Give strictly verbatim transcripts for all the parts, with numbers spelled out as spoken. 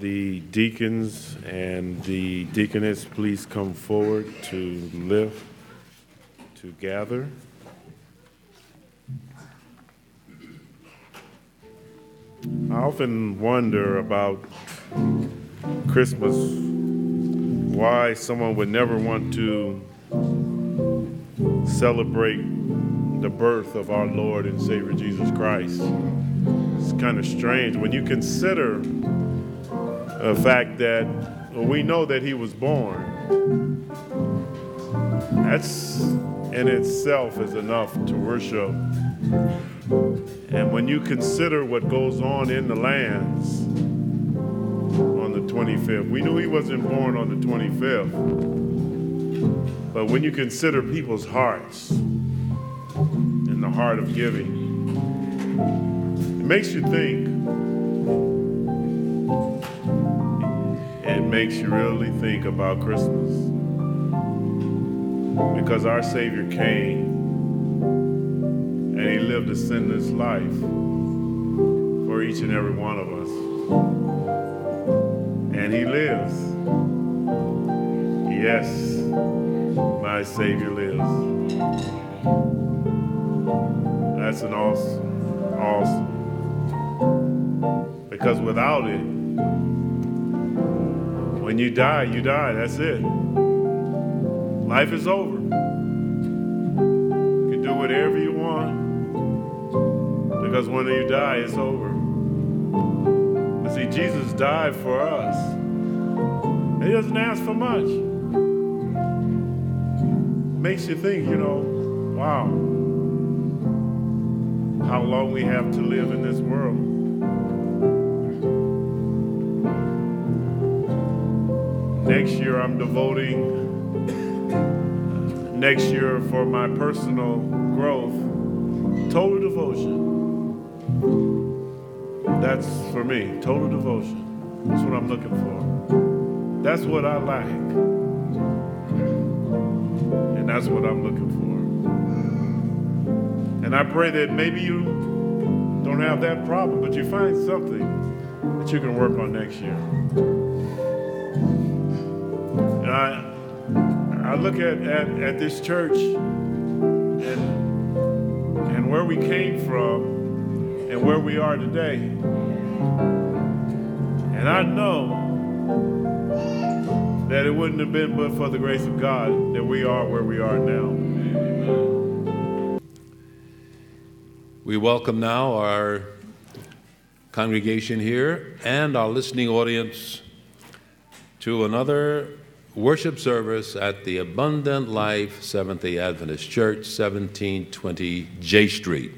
The deacons and the deaconess please come forward to lift, to gather. I often wonder about Christmas, why someone would never want to celebrate the birth of our Lord and Savior Jesus Christ. It's kind of strange when you consider the fact that we know that he was born. That's in itself is enough to worship. And when you consider what goes on in the lands on the twenty-fifth, we knew he wasn't born on the twenty-fifth, but when you consider people's hearts and the heart of giving, it makes you think. It makes you really think about Christmas, because our Savior came and he lived a sinless life for each and every one of us. And he lives. Yes, my Savior lives. That's an awesome, awesome. Because without it, when you die, you die. That's it. Life is over. You can do whatever you want, because when you die, it's over. But see, Jesus died for us. He doesn't ask for much. Makes you think, you know, wow, how long we have to live in this world. Next year, I'm devoting, next year for my personal growth, total devotion. That's for me, total devotion. That's what I'm looking for. That's what I like. And that's what I'm looking for. And I pray that maybe you don't have that problem, but you find something that you can work on next year. I, I look at, at, at this church and, and where we came from and where we are today. And I know that it wouldn't have been but for the grace of God that we are where we are now. We welcome now our congregation here and our listening audience to another worship service at the Abundant Life Seventh-day Adventist Church, seventeen twenty J Street.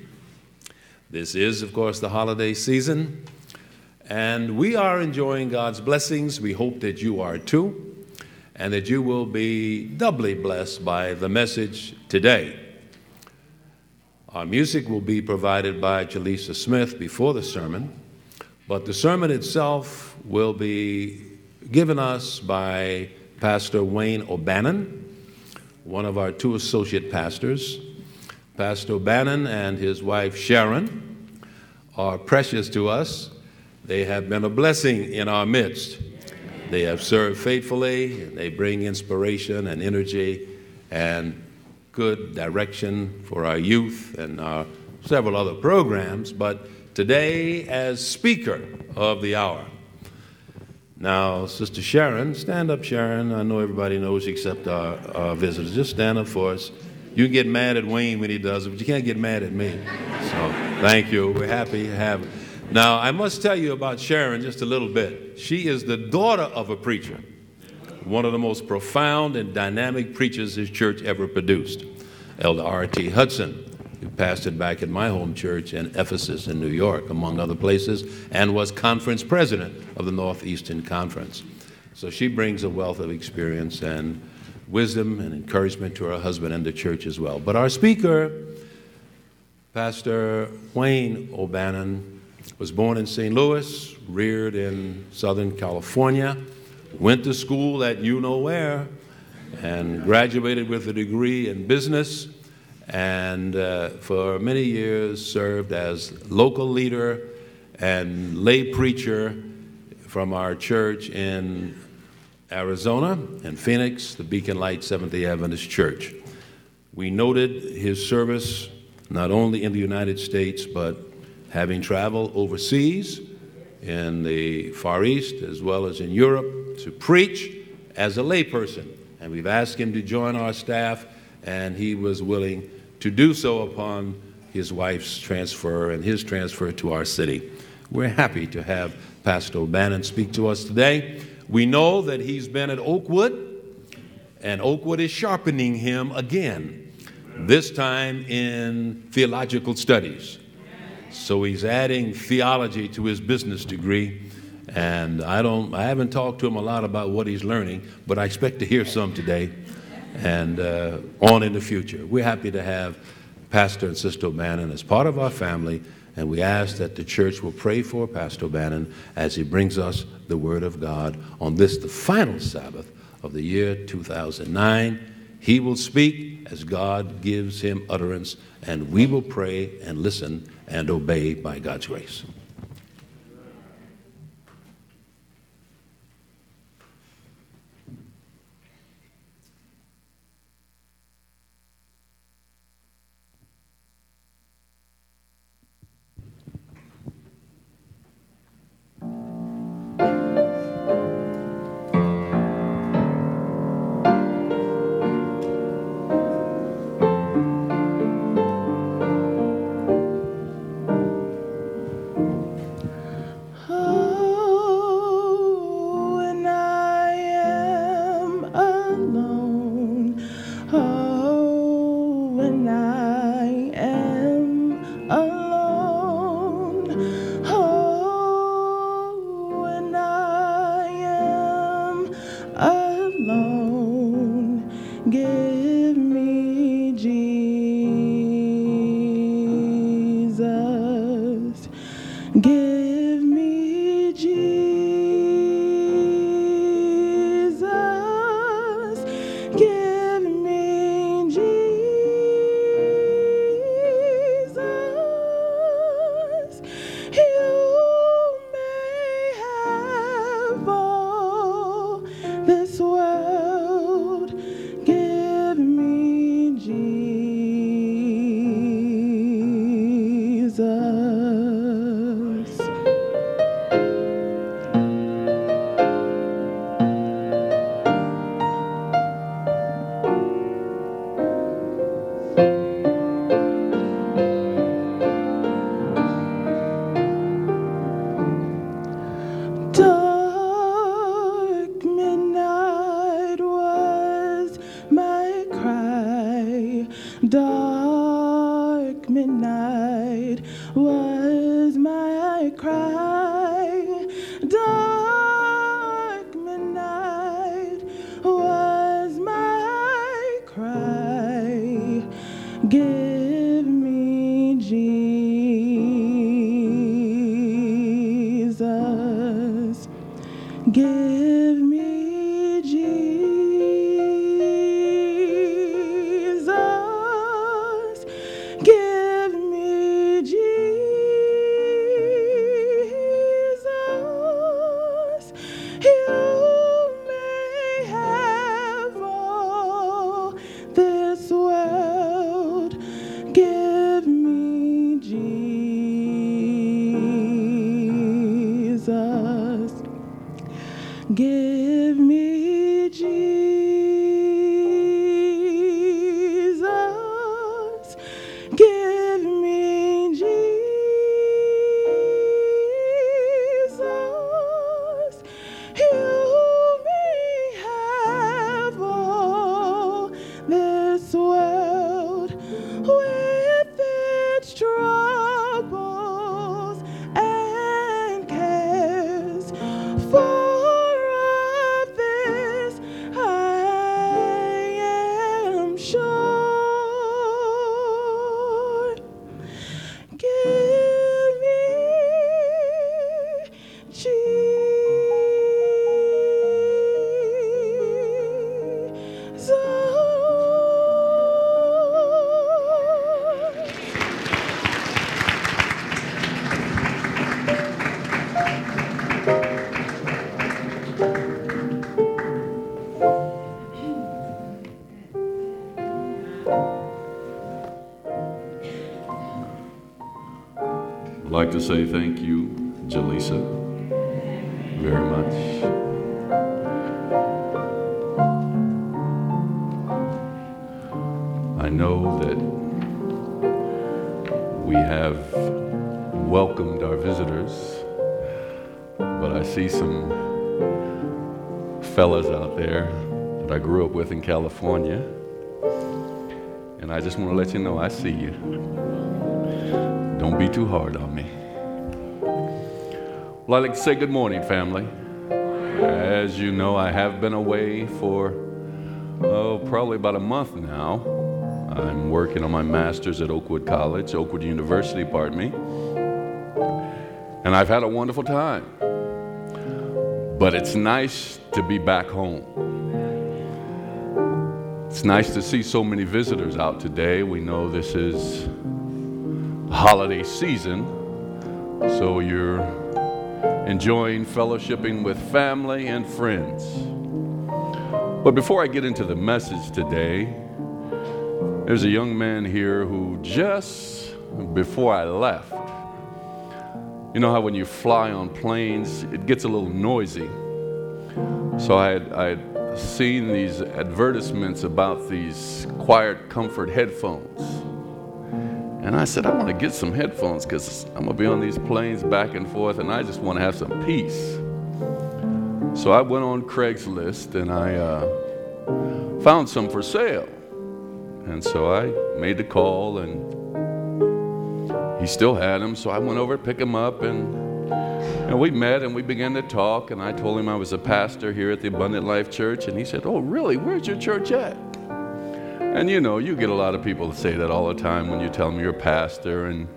This is, of course, the holiday season, and we are enjoying God's blessings. We hope that you are too, and that you will be doubly blessed by the message today. Our music will be provided by Jaleesa Smith before the sermon, but the sermon itself will be given us by Pastor Wayne O'Bannon, one of our two associate pastors. Pastor O'Bannon and his wife Sharon are precious to us. They have been a blessing in our midst. They have served faithfully, and they bring inspiration and energy and good direction for our youth and our several other programs, but today as speaker of the hour. Now, Sister Sharon, stand up, Sharon. I know everybody knows except our, our visitors. Just stand up for us. You can get mad at Wayne when he does it, but you can't get mad at me. So thank you. We're happy to have it. Now, I must tell you about Sharon just a little bit. She is the daughter of a preacher, one of the most profound and dynamic preachers his church ever produced, Elder R T Hudson, who pastored back at my home church in Ephesus in New York, among other places, and was conference president of the Northeastern Conference. So she brings a wealth of experience and wisdom and encouragement to her husband and the church as well. But our speaker, Pastor Wayne O'Bannon, was born in Saint Louis, reared in Southern California, went to school at you know where, and graduated with a degree in business, and uh, for many years served as local leader and lay preacher from our church in Arizona and Phoenix, the Beacon Light Seventh-day Adventist Church. We noted his service not only in the United States, but having traveled overseas in the Far East as well as in Europe, to preach as a layperson, and we've asked him to join our staff, and he was willing to do so upon his wife's transfer and his transfer to our city. We're happy to have Pastor O'Bannon speak to us today. We know that he's been at Oakwood, and Oakwood is sharpening him again, this time in theological studies. So he's adding theology to his business degree. And I don't, I haven't talked to him a lot about what he's learning, but I expect to hear some today and uh, on in the future. We're happy to have Pastor and Sister O'Bannon as part of our family, and we ask that the church will pray for Pastor O'Bannon as he brings us the Word of God on this, the final Sabbath of the year two thousand nine. He will speak as God gives him utterance, and we will pray and listen and obey by God's grace. Give me Jesus, give me Jesus, you may have all this world with its troubles and cares for. I'd like to say thank you, Jaleesa, very much. I know that we have welcomed our visitors, but I see some fellas out there that I grew up with in California, and I just want to let you know I see you. Don't be too hard on me. Well, I'd like to say good morning, family. As you know, I have been away for oh, probably about a month now. I'm working on my master's at Oakwood College, Oakwood University, pardon me. And I've had a wonderful time. But it's nice to be back home. It's nice to see so many visitors out today. We know this is holiday season, so you're enjoying fellowshipping with family and friends. But before I get into the message today, there's a young man here who just before I left, you know how when you fly on planes, it gets a little noisy. So I had, I had seen these advertisements about these quiet comfort headphones. And I said, I want to get some headphones because I'm going to be on these planes back and forth and I just want to have some peace. So I went on Craigslist and I uh, found some for sale. And so I made the call and he still had them. So I went over to pick him up and, and we met and we began to talk. And I told him I was a pastor here at the Abundant Life Church. And he said, oh, really? Where's your church at? And you know, you get a lot of people that say that all the time when you tell them you're a pastor and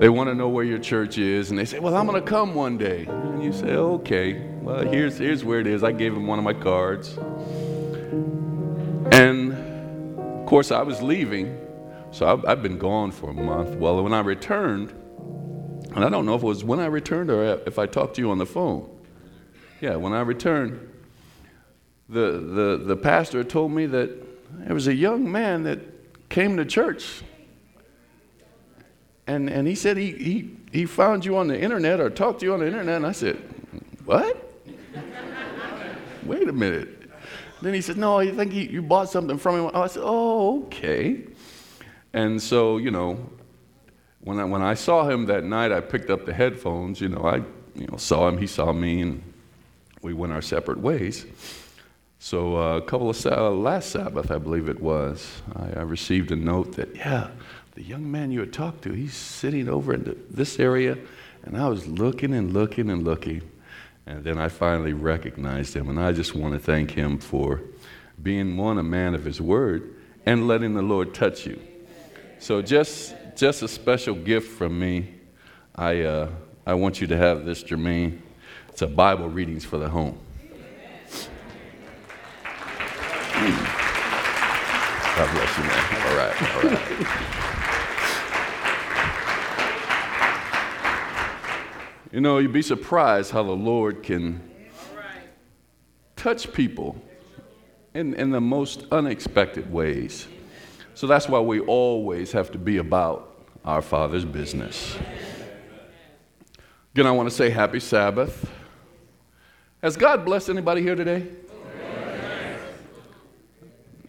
they want to know where your church is and they say, well, I'm going to come one day. And you say, okay, well, here's here's where it is. I gave him one of my cards. And, of course, I was leaving, so I've, I've been gone for a month. Well, when I returned, and I don't know if it was when I returned or if I talked to you on the phone. Yeah, when I returned, the the, the pastor told me that there was a young man that came to church, and and he said he, he, he found you on the internet or talked to you on the internet, and I said, what? Wait a minute. Then he said, no, I think he, you bought something from him. I said, oh, okay. And so, you know, when I, when I saw him that night, I picked up the headphones, you know, I you know saw him, he saw me, and we went our separate ways. So uh, a couple of, uh, last Sabbath, I believe it was, I, I received a note that, yeah, the young man you had talked to, he's sitting over in the, this area, and I was looking and looking and looking, and then I finally recognized him, and I just want to thank him for being, one, a man of his word, and letting the Lord touch you. So just just a special gift from me. I uh, I want you to have this, Jermaine. It's a Bible Readings for the Home. God bless you, man. All right, all right. You know, you'd be surprised how the Lord can touch people in, in the most unexpected ways. So that's why we always have to be about our Father's business. Again, I want to say happy Sabbath. Has God blessed anybody here today?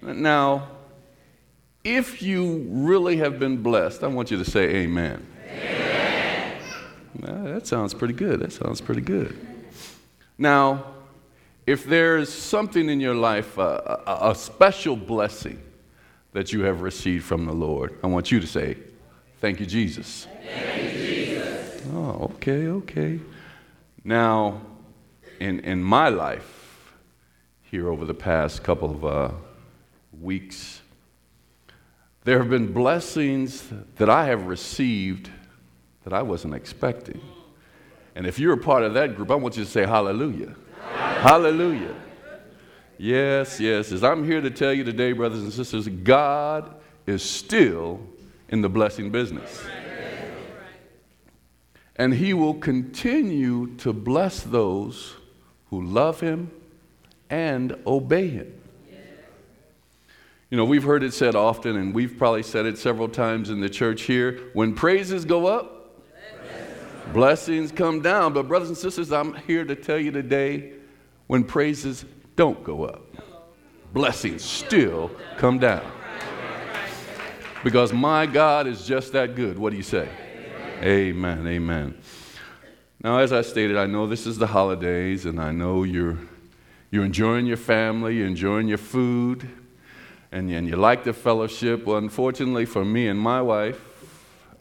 Amen. Now, if you really have been blessed, I want you to say amen. Amen. Now, that sounds pretty good. That sounds pretty good. Now, if there is something in your life, uh, a, a special blessing that you have received from the Lord, I want you to say, thank you, Jesus. Thank you, Jesus. Oh, okay, okay. Now, in in my life, here over the past couple of uh, weeks, there have been blessings that I have received that I wasn't expecting. And if you're a part of that group, I want you to say hallelujah. Hallelujah. Yes, yes. As I'm here to tell you today, brothers and sisters, God is still in the blessing business. And he will continue to bless those who love him and obey him. You know, we've heard it said often, and we've probably said it several times in the church here, when praises go up, blessings, blessings come down. But brothers and sisters, I'm here to tell you today, when praises don't go up, blessings still come down. Because my God is just that good. What do you say? Amen, amen. amen. Now, as I stated, I know this is the holidays, and I know you're, you're enjoying your family, you're enjoying your food, and, and you like the fellowship. Well, unfortunately for me and my wife,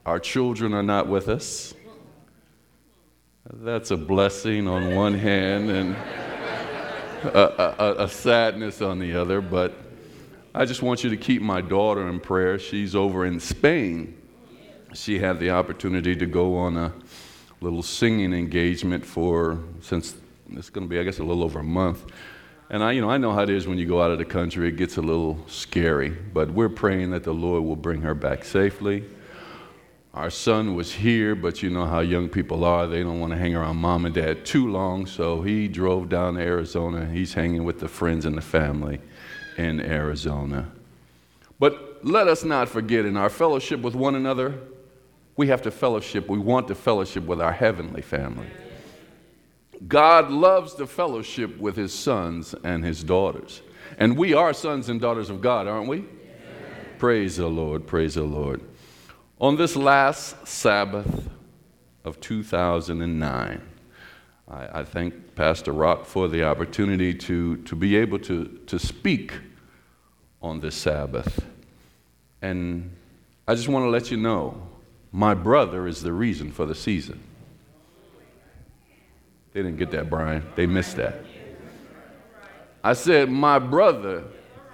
our children are not with us. That's a blessing on one hand and a, a, a sadness on the other, but I just want you to keep my daughter in prayer. She's over in Spain. She had the opportunity to go on a little singing engagement for, since it's going to be, I guess, a little over a month. And I, you know, I know how it is when you go out of the country. It gets a little scary, but we're praying that the Lord will bring her back safely. Our son was here, but you know how young people are. They don't want to hang around mom and dad too long, so he drove down to Arizona, and he's hanging with the friends and the family in Arizona. But let us not forget, in our fellowship with one another, we have to fellowship. We want to fellowship with our heavenly family. God loves to fellowship with his sons and his daughters. And we are sons and daughters of God, aren't we? Yes. Praise the Lord, praise the Lord. On this last Sabbath of two thousand nine, I, I thank Pastor Rock for the opportunity to, to be able to, to speak on this Sabbath. And I just want to let you know, my brother is the reason for the season. They didn't get that, Brian. They missed that. I said, my brother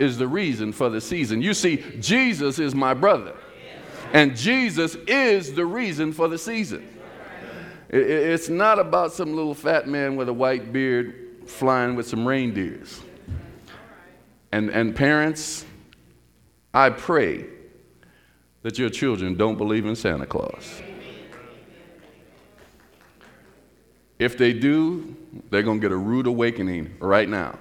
is the reason for the season. You see, Jesus is my brother. And Jesus is the reason for the season. It's not about some little fat man with a white beard flying with some reindeers. And, and parents, I pray that your children don't believe in Santa Claus. If they do, they're going to get a rude awakening right now.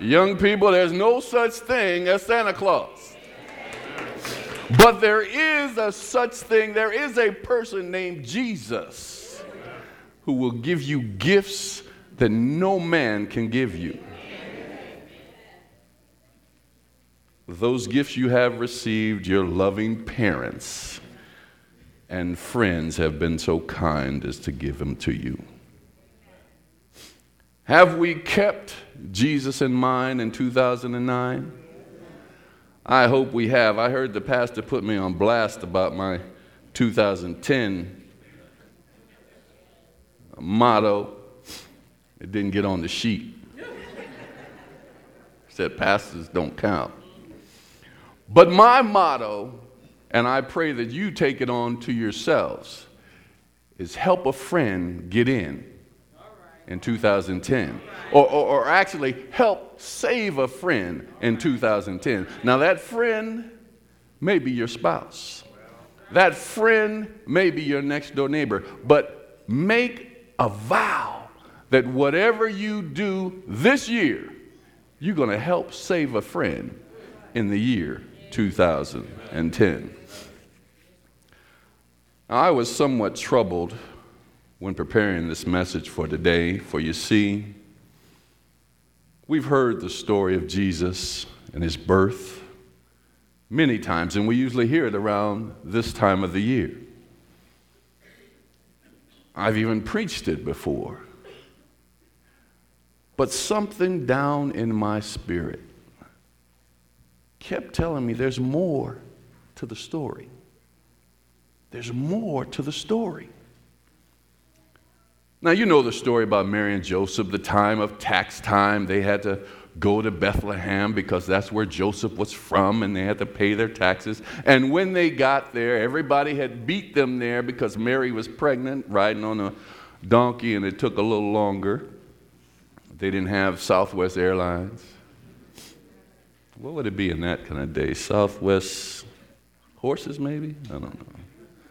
Young people, there's no such thing as Santa Claus. But there is a such thing, there is a person named Jesus who will give you gifts that no man can give you. Those gifts you have received, your loving parents and friends have been so kind as to give them to you. Have we kept Jesus in mind in two thousand nine? I hope we have. I heard the pastor put me on blast about my two thousand ten motto. It didn't get on the sheet. It said, pastors don't count. But my motto, and I pray that you take it on to yourselves, is help a friend get in in two thousand ten. Or, or, or actually help save a friend in two thousand ten. Now that friend may be your spouse. That friend may be your next door neighbor. But make a vow that whatever you do this year, you're going to help save a friend in the year two thousand ten. I was somewhat troubled when preparing this message for today, for you see, we've heard the story of Jesus and his birth many times, and we usually hear it around this time of the year. I've even preached it before. But something down in my spirit kept telling me there's more to the story. There's more to the story. Now, you know the story about Mary and Joseph, the time of tax time. They had to go to Bethlehem because that's where Joseph was from, and they had to pay their taxes. And when they got there, everybody had beat them there because Mary was pregnant, riding on a donkey, and it took a little longer. They didn't have Southwest Airlines. What would it be in that kind of day? Southwest horses, maybe? I don't know.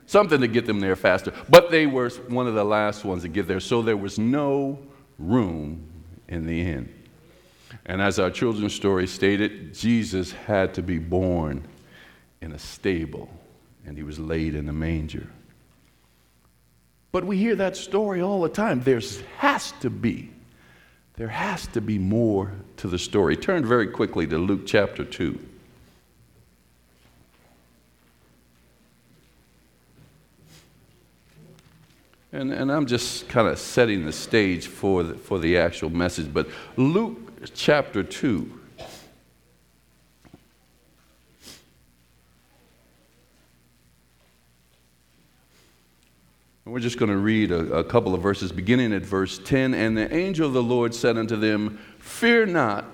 Something to get them there faster. But they were one of the last ones to get there, so there was no room in the inn. And as our children's story stated, Jesus had to be born in a stable, and he was laid in a manger. But we hear that story all the time. There has to be. There has to be more to the story. Turn very quickly to Luke chapter two. And, and I'm just kind of setting the stage for the, for the actual message. But Luke chapter two. We're just going to read a, a couple of verses, beginning at verse ten. And the angel of the Lord said unto them, Fear not,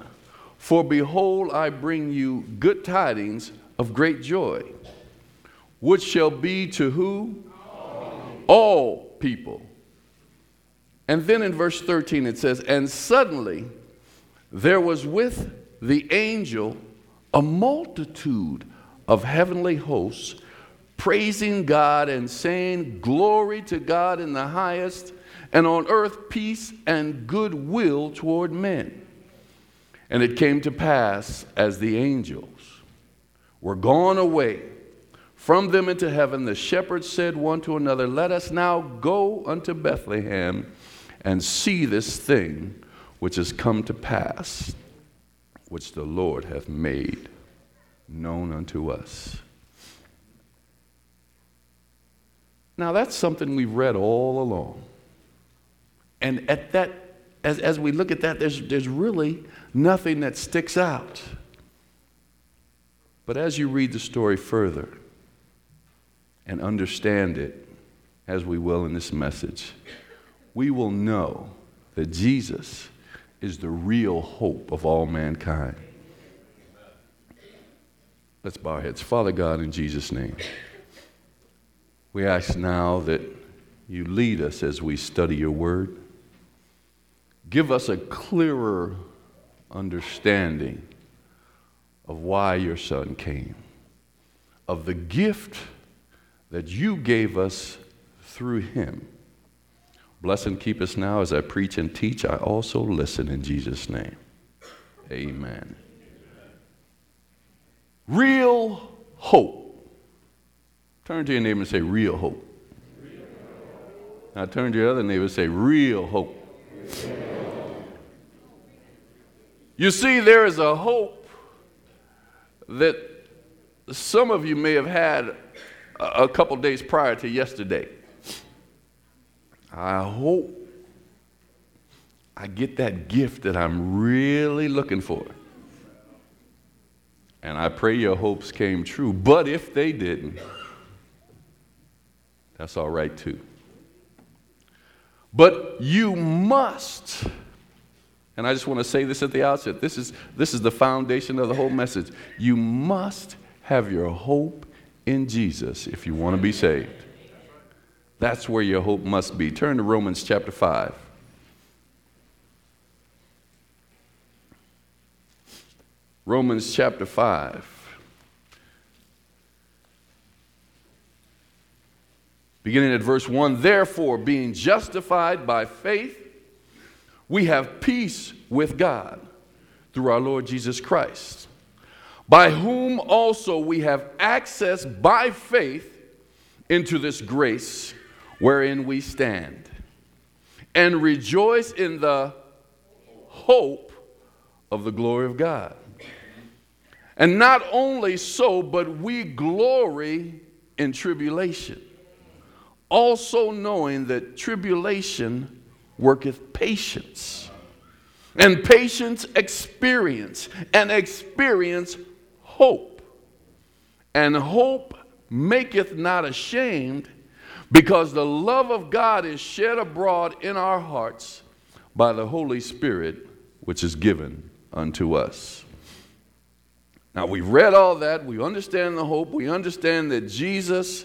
for behold, I bring you good tidings of great joy, which shall be to who? All people. And then in verse thirteen it says, And suddenly there was with the angel a multitude of heavenly hosts, praising God and saying, Glory to God in the highest, and on earth peace and goodwill toward men. And it came to pass, as the angels were gone away from them into heaven, the shepherds said one to another, Let us now go unto Bethlehem and see this thing which has come to pass, which the Lord hath made known unto us. Now that's something we've read all along. And at that, as, as we look at that, there's, there's really nothing that sticks out. But as you read the story further, and understand it, as we will in this message, we will know that Jesus is the real hope of all mankind. Let's bow our heads. Father God, in Jesus' name, we ask now that you lead us as we study your word. Give us a clearer understanding of why your son came, of the gift that you gave us through him. Bless and keep us now as I preach and teach. I also listen in Jesus' name. Amen. Real hope. Turn to your neighbor and say, real hope. Real hope. Now turn to your other neighbor and say, real hope. Real hope. You see, there is a hope that some of you may have had a couple days prior to yesterday. I hope I get that gift that I'm really looking for. And I pray your hopes came true. But if they didn't, that's all right too. But you must, and I just want to say this at the outset, this is, this is the foundation of the whole message. You must have your hope in Jesus, if you want to be saved. That's where your hope must be. Turn to Romans chapter five. Romans chapter five. Beginning at verse one, Therefore, being justified by faith, we have peace with God through our Lord Jesus Christ, by whom also we have access by faith into this grace wherein we stand, and rejoice in the hope of the glory of God. And not only so, but we glory in tribulation, also knowing that tribulation worketh patience, and patience experience, and experience hope. And hope maketh not ashamed, because the love of God is shed abroad in our hearts by the Holy Spirit, which is given unto us. Now, we've read all that. We understand the hope. We understand that Jesus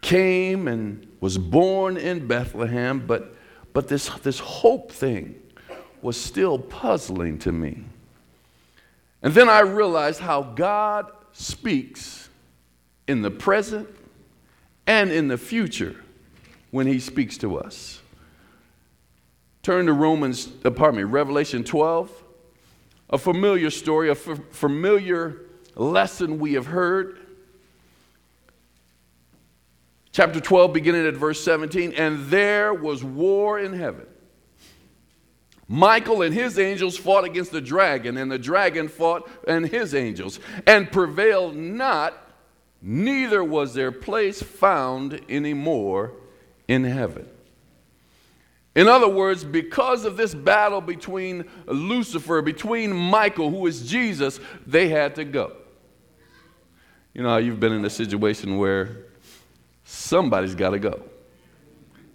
came and was born in Bethlehem, but but this, this hope thing was still puzzling to me. And then I realized how God speaks in the present and in the future when he speaks to us. Turn to Romans, pardon me, Revelation twelve, a familiar story, a f- familiar lesson we have heard. Chapter twelve, beginning at verse seventeen, and there was war in heaven. Michael and his angels fought against the dragon, and the dragon fought and his angels, and prevailed not, neither was their place found anymore in heaven. In other words, because of this battle between Lucifer, between Michael, who is Jesus, they had to go. You know how you've been in a situation where somebody's got to go.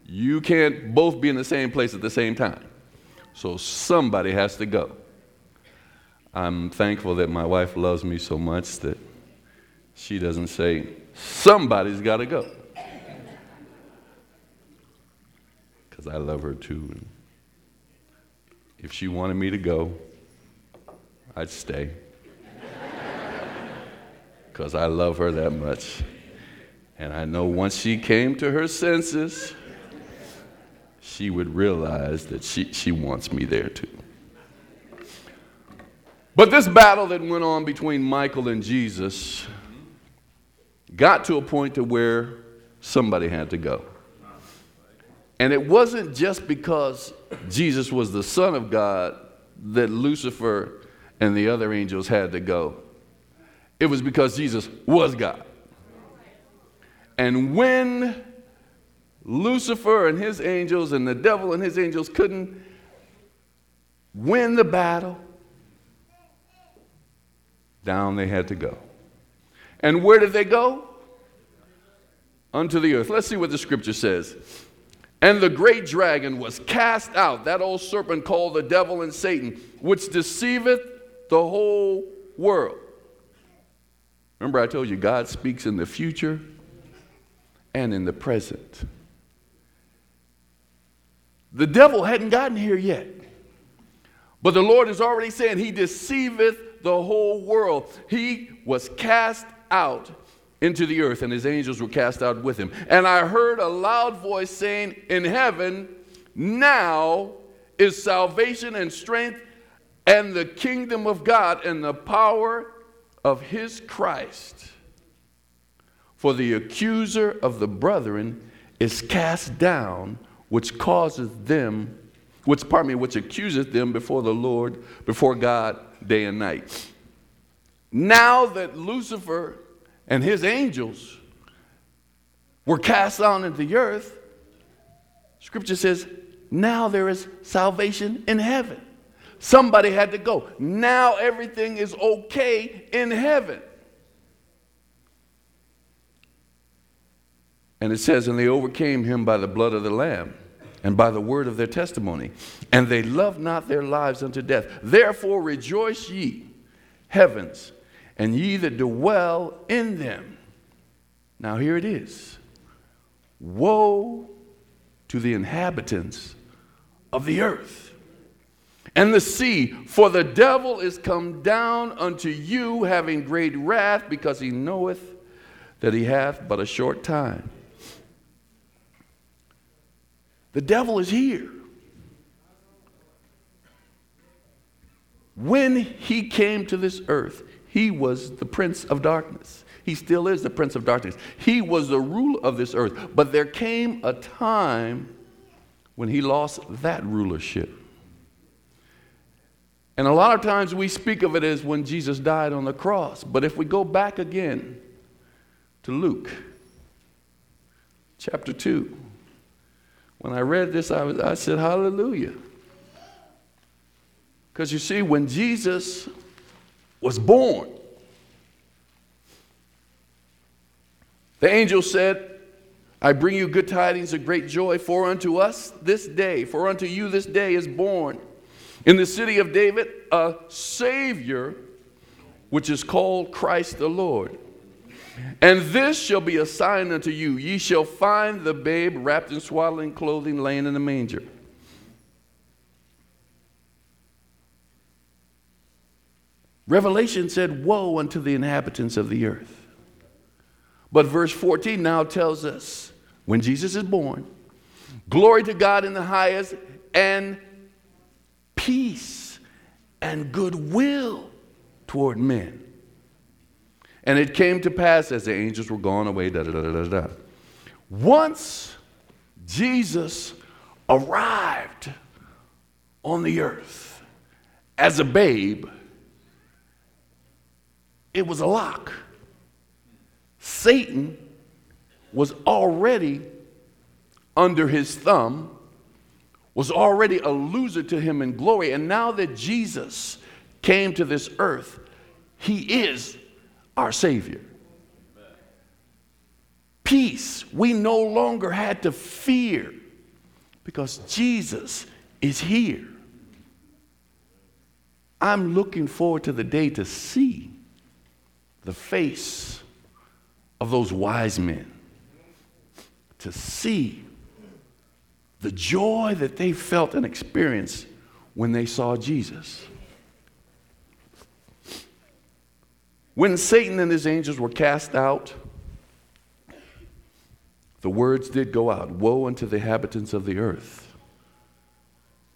You can't both be in the same place at the same time. So somebody has to go. I'm thankful that my wife loves me so much that she doesn't say, somebody's got to go. Because I love her too. And if she wanted me to go, I'd stay. Because I love her that much. And I know once she came to her senses, she would realize that she, she wants me there too. But this battle that went on between Michael and Jesus got to a point to where somebody had to go. And it wasn't just because Jesus was the Son of God that Lucifer and the other angels had to go. It was because Jesus was God. And when Lucifer and his angels and the devil and his angels couldn't win the battle, down they had to go. And where did they go? Unto the earth. Let's see what the scripture says. And the great dragon was cast out, that old serpent called the devil and Satan, which deceiveth the whole world. Remember, I told you God speaks in the future and in the present. The devil hadn't gotten here yet, but the Lord is already saying he deceiveth the whole world. He was cast out into the earth, and his angels were cast out with him. And I heard a loud voice saying in heaven, now is salvation and strength and the kingdom of God and the power of his Christ. For the accuser of the brethren is cast down, which causeth them, which, pardon me, which accuseth them before the Lord, before God, day and night. Now that Lucifer and his angels were cast down into the earth, scripture says, now there is salvation in heaven. Somebody had to go. Now everything is okay in heaven. And it says, and they overcame him by the blood of the Lamb and by the word of their testimony, and they loved not their lives unto death. Therefore rejoice ye, heavens, and ye that dwell in them. Now here it is. Woe to the inhabitants of the earth and the sea, for the devil is come down unto you, having great wrath, because he knoweth that he hath but a short time. The devil is here. When he came to this earth, he was the prince of darkness. He still is the prince of darkness. He was the ruler of this earth. But there came a time when he lost that rulership. And a lot of times we speak of it as when Jesus died on the cross. But if we go back again to Luke chapter two, when I read this, I, was, I said, hallelujah. Because you see, when Jesus was born, the angel said, I bring you good tidings of great joy, for unto us this day, for unto you this day is born in the city of David a Savior, which is called Christ the Lord. And this shall be a sign unto you. Ye shall find the babe wrapped in swaddling clothing, laying in a manger. Revelation said, woe unto the inhabitants of the earth. But verse fourteen now tells us, when Jesus is born, glory to God in the highest, and peace and goodwill toward men. And it came to pass as the angels were gone away, da da da da da. Once Jesus arrived on the earth as a babe, it was a lock. Satan was already under his thumb, was already a loser to him in glory. And now that Jesus came to this earth, he is our Savior. Amen. Peace. We no longer had to fear because Jesus is here. I'm looking forward to the day to see the face of those wise men, to see the joy that they felt and experienced when they saw Jesus. When Satan and his angels were cast out, the words did go out, woe unto the inhabitants of the earth.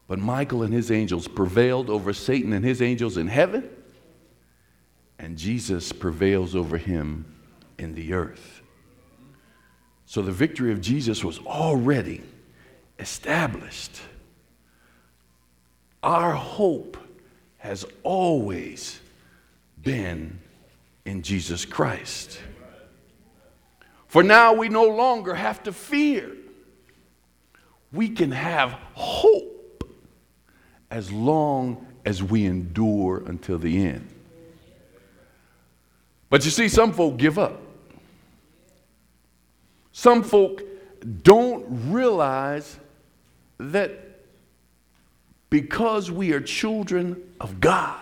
But Michael and his angels prevailed over Satan and his angels in heaven, and Jesus prevails over him in the earth. So the victory of Jesus was already established. Our hope has always been in Jesus Christ. For now we no longer have to fear. We can have hope as long as we endure until the end. But you see, some folk give up. Some folk don't realize that because we are children of God,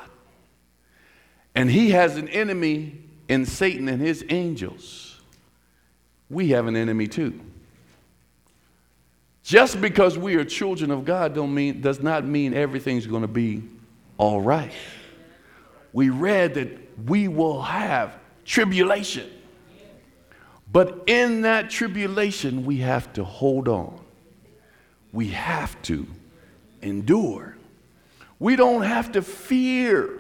and he has an enemy in Satan and his angels, we have an enemy too. Just because we are children of God don't mean, does not mean everything's going to be all right. We read that we will have tribulation. But in that tribulation, we have to hold on. We have to endure. We don't have to fear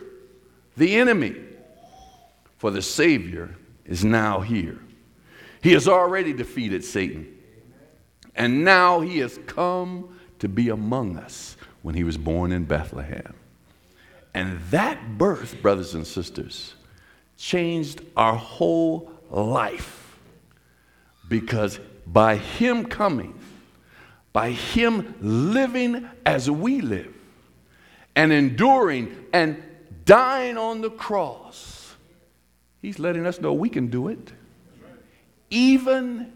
the enemy, for the Savior is now here. He has already defeated Satan, and now he has come to be among us when he was born in Bethlehem. And that birth, brothers and sisters, changed our whole life, because by him coming, by him living as we live, and enduring and dying on the cross, he's letting us know we can do it, even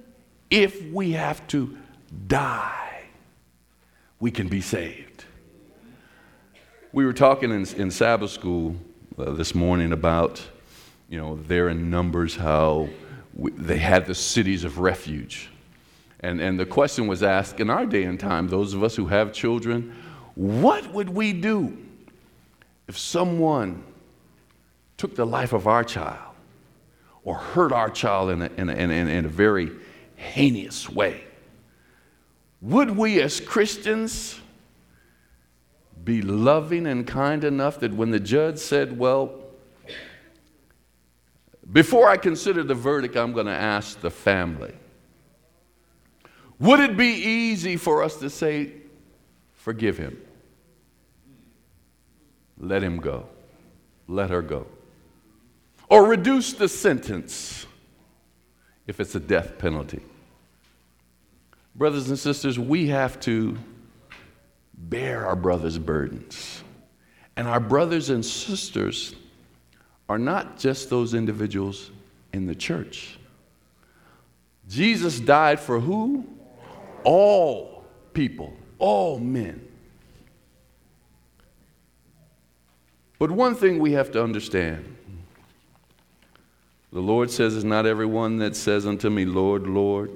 if we have to die. We can be saved. We were talking in, in Sabbath school uh, this morning about, you know, there in Numbers how we, they had the cities of refuge. And, and the question was asked, in our day and time, those of us who have children, what would we do if someone took the life of our child or hurt our child in a, in a, in a, in a very heinous way? Would we as Christians be loving and kind enough that when the judge said, well, before I consider the verdict, I'm going to ask the family, would it be easy for us to say, Forgive him. Let him go. Let her go. Or reduce the sentence if it's a death penalty. Brothers and sisters, we have to bear our brothers' burdens. And our brothers and sisters are not just those individuals in the church. Jesus died for who? All people, all men. But one thing we have to understand, the Lord says, "It's not everyone that says unto me, Lord, Lord,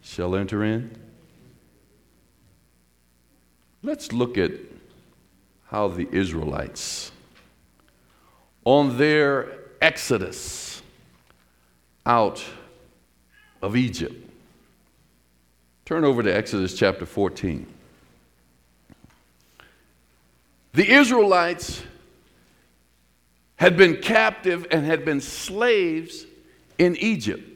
shall enter in." Let's look at how the Israelites, on their exodus out of Egypt, turn over to Exodus chapter fourteen. The Israelites had been captive and had been slaves in Egypt.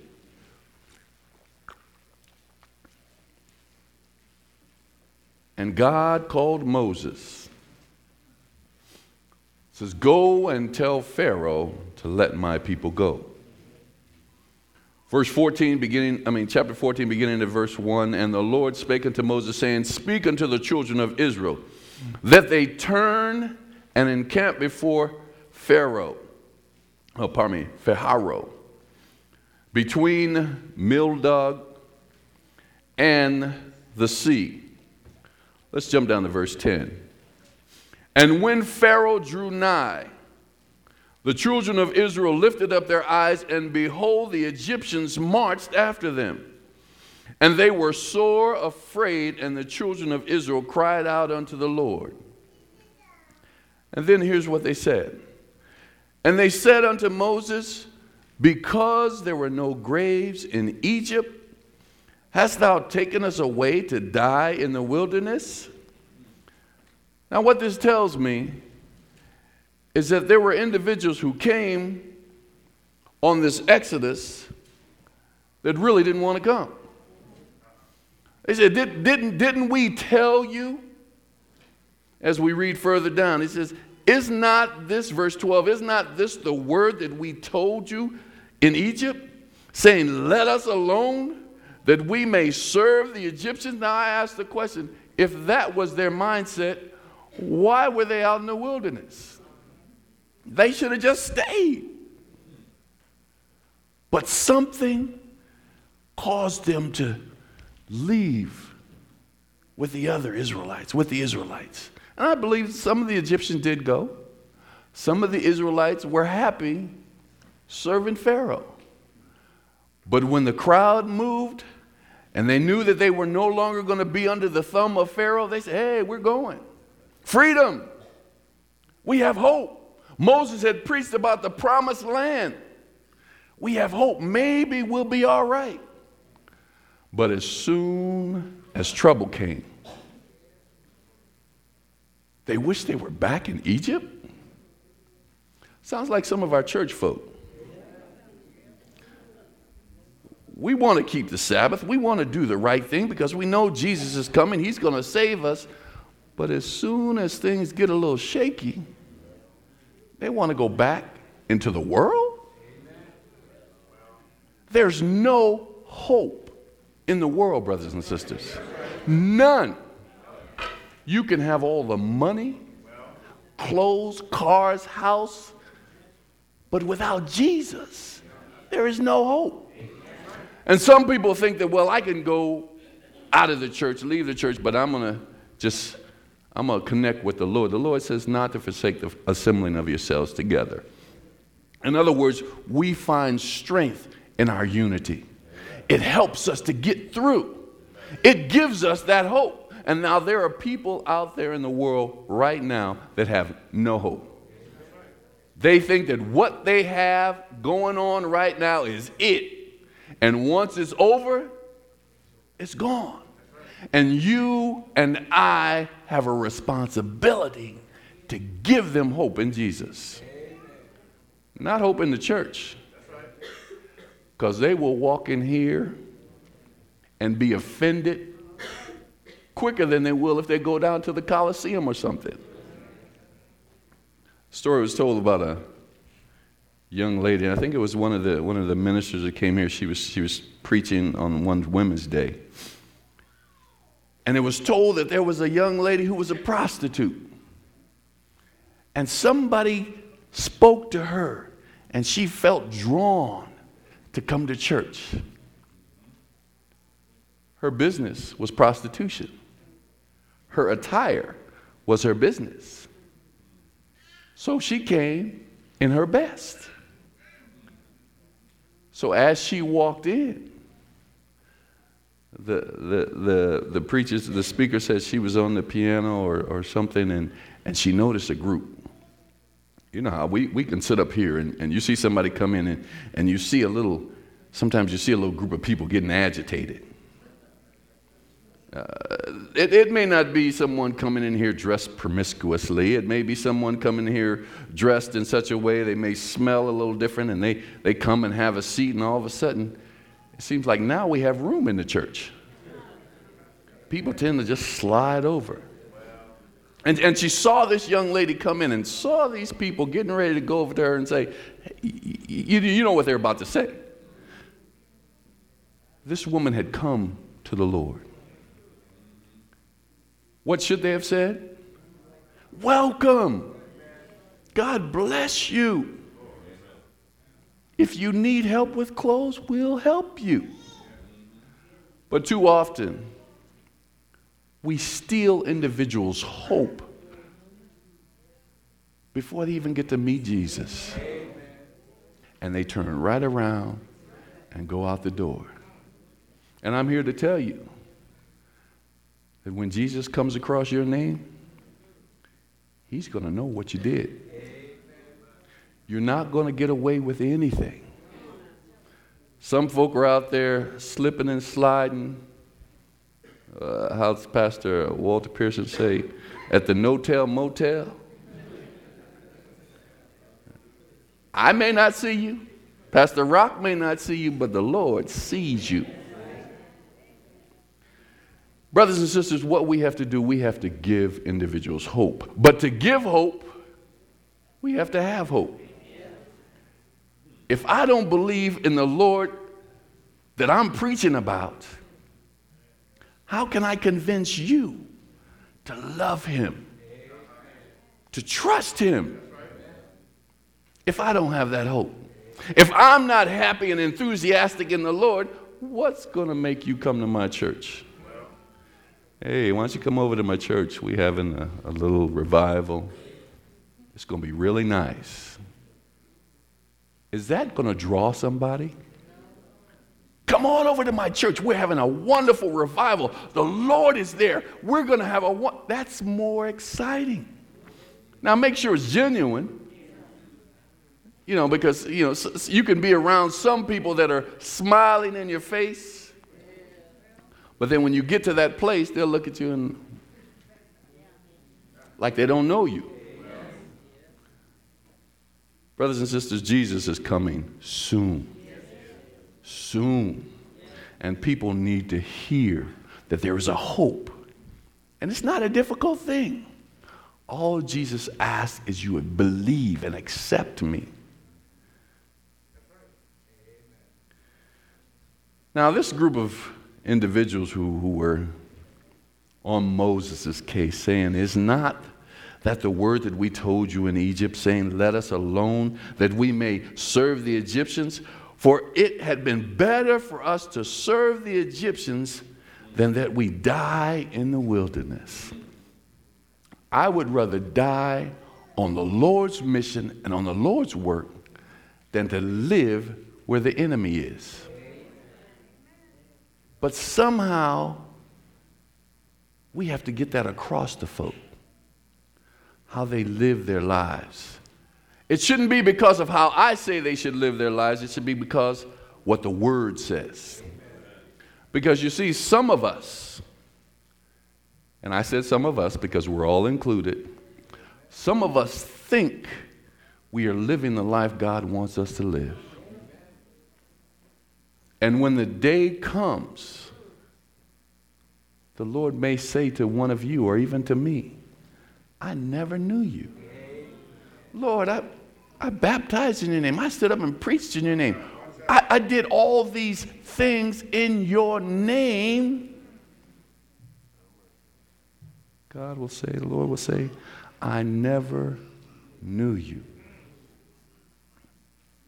And God called Moses. He says, "Go and tell Pharaoh to let my people go." Verse fourteen, beginning, I mean, chapter fourteen, beginning at verse one, "And the Lord spake unto Moses, saying, Speak unto the children of Israel, that they turn and encamp before Pharaoh, oh, pardon me, Pharaoh, between Mildog and the sea." Let's jump down to verse ten. "And when Pharaoh drew nigh, the children of Israel lifted up their eyes, and behold, the Egyptians marched after them. And they were sore afraid, and the children of Israel cried out unto the Lord." And then here's what they said. "And they said unto Moses, Because there were no graves in Egypt, hast thou taken us away to die in the wilderness?" Now, what this tells me is that there were individuals who came on this exodus that really didn't want to come. They said, Did, didn't, didn't we tell you? As we read further down, he says, "Is not this," verse twelve, "is not this the word that we told you in Egypt, saying, Let us alone, that we may serve the Egyptians?" Now I ask the question, if that was their mindset, why were they out in the wilderness? They should have just stayed. But something caused them to leave with the other Israelites, with the Israelites. And I believe some of the Egyptians did go. Some of the Israelites were happy serving Pharaoh. But when the crowd moved and they knew that they were no longer going to be under the thumb of Pharaoh, they said, "Hey, we're going. Freedom. We have hope. Moses had preached about the promised land. We have hope. Maybe we'll be all right." But as soon as trouble came, they wish they were back in Egypt. Sounds like some of our church folk. We want to keep the Sabbath. We want to do the right thing because we know Jesus is coming. He's going to save us. But as soon as things get a little shaky, they want to go back into the world. There's no hope in the world, brothers and sisters. None. You can have all the money, clothes, cars, house, but without Jesus, there is no hope. And some people think that, well, I can go out of the church, leave the church, but I'm going to just, I'm going to connect with the Lord. The Lord says not to forsake the assembling of yourselves together. In other words, we find strength in our unity. It helps us to get through. It gives us that hope. And now there are people out there in the world right now that have no hope. They think that what they have going on right now is it. And once it's over, it's gone. And you and I have a responsibility to give them hope in Jesus. Not hope in the church. Because they will walk in here and be offended quicker than they will if they go down to the Coliseum or something. A story was told about a young lady, and I think it was one of the one of the ministers that came here. She was she was preaching on one Women's Day, and it was told that there was a young lady who was a prostitute, and somebody spoke to her, and she felt drawn to come to church. Her business was prostitution. Her attire was her business. So she came in her best. So as she walked in, the the the, the preacher, the speaker said she was on the piano or, or something, and, and she noticed a group. You know how we, we can sit up here and, and you see somebody come in and, and you see a little, sometimes you see a little group of people getting agitated. Uh, it, it may not be someone coming in here dressed promiscuously. It may be someone coming here dressed in such a way they may smell a little different, and they, they come and have a seat, and all of a sudden, it seems like now we have room in the church. People tend to just slide over. And and she saw this young lady come in and saw these people getting ready to go over to her and say, hey, you, you know what they're about to say. This woman had come to the Lord. What should they have said? Welcome. God bless you. If you need help with clothes, we'll help you. But too often, we steal individuals' hope before they even get to meet Jesus. And they turn right around and go out the door. And I'm here to tell you, that when Jesus comes across your name, he's going to know what you did. You're not going to get away with anything. Some folk are out there slipping and sliding. Uh, how's Pastor Walter Pearson say? At the no-tell motel. I may not see you. Pastor Rock may not see you, but the Lord sees you. Brothers and sisters, what we have to do, we have to give individuals hope. But to give hope, we have to have hope. If I don't believe in the Lord that I'm preaching about, how can I convince you to love him, to trust him, if I don't have that hope? If I'm not happy and enthusiastic in the Lord, what's going to make you come to my church? Hey, why don't you come over to my church? We're having a, a little revival. It's going to be really nice. Is that going to draw somebody? Come on over to my church. We're having a wonderful revival. The Lord is there. We're going to have a one. That's more exciting. Now, make sure it's genuine. You know, because, you know, you can be around some people that are smiling in your face. But then when you get to that place, they'll look at you and like they don't know you. Brothers and sisters, Jesus is coming soon. Soon. And people need to hear that there is a hope. And it's not a difficult thing. All Jesus asks is you would believe and accept me. Now, this group of individuals who, who were on Moses' case saying, is not that the word that we told you in Egypt, saying, let us alone, that we may serve the Egyptians? For it had been better for us to serve the Egyptians than that we die in the wilderness. I would rather die on the Lord's mission and on the Lord's work than to live where the enemy is. But somehow, we have to get that across to folk, how they live their lives. It shouldn't be because of how I say they should live their lives. It should be because what the Word says. Because you see, some of us, and I said some of us because we're all included, some of us think we are living the life God wants us to live. And when the day comes the Lord may say to one of you or even to me, I never knew you. Lord, I, I baptized in your name. I stood up and preached in your name. I, I did all these things in your name. God will say, the Lord will say, I never knew you.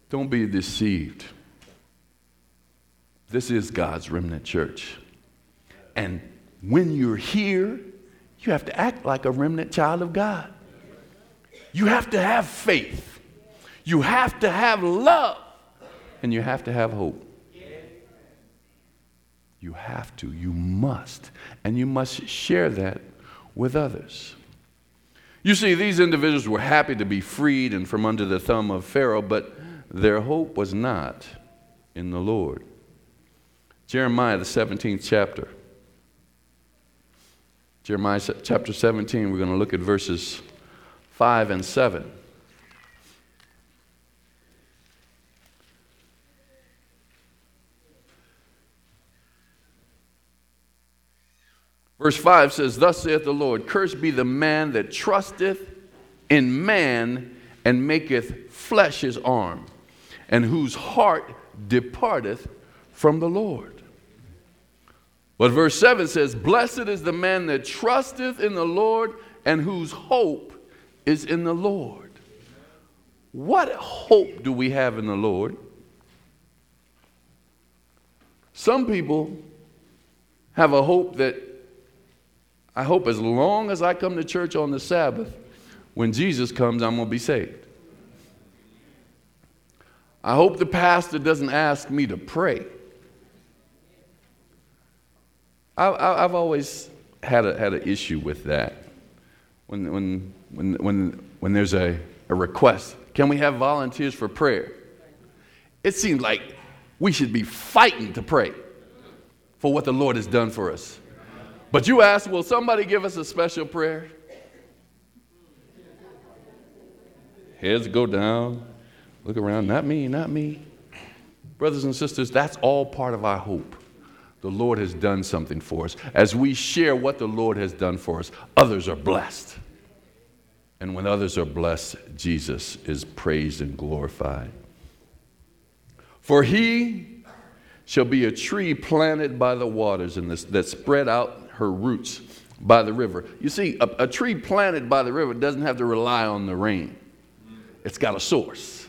Don't be deceived. This is God's remnant church. And when you're here, you have to act like a remnant child of God. You have to have faith. You have to have love. And you have to have hope. You have to. You must. And you must share that with others. You see, these individuals were happy to be freed and from under the thumb of Pharaoh, but their hope was not in the Lord. Jeremiah, the seventeenth chapter. Jeremiah chapter seventeen, we're going to look at verses five and seven. Verse five says, Thus saith the Lord, Cursed be the man that trusteth in man, and maketh flesh his arm, and whose heart departeth from the Lord. But verse seven says, Blessed is the man that trusteth in the Lord, and whose hope is in the Lord. What hope do we have in the Lord? Some people have a hope that, I hope as long as I come to church on the Sabbath, when Jesus comes, I'm going to be saved. I hope the pastor doesn't ask me to pray. I, I, I've always had a, had an issue with that. When when when when when there's a, a request, can we have volunteers for prayer? It seems like we should be fighting to pray for what the Lord has done for us. But you ask, will somebody give us a special prayer? Heads go down, look around, not me, not me. Brothers and sisters, that's all part of our hope. The Lord has done something for us. As we share what the Lord has done for us, others are blessed. And when others are blessed, Jesus is praised and glorified. For he shall be a tree planted by the waters, and that spread out her roots by the river. You see, a, a tree planted by the river doesn't have to rely on the rain. It's got a source.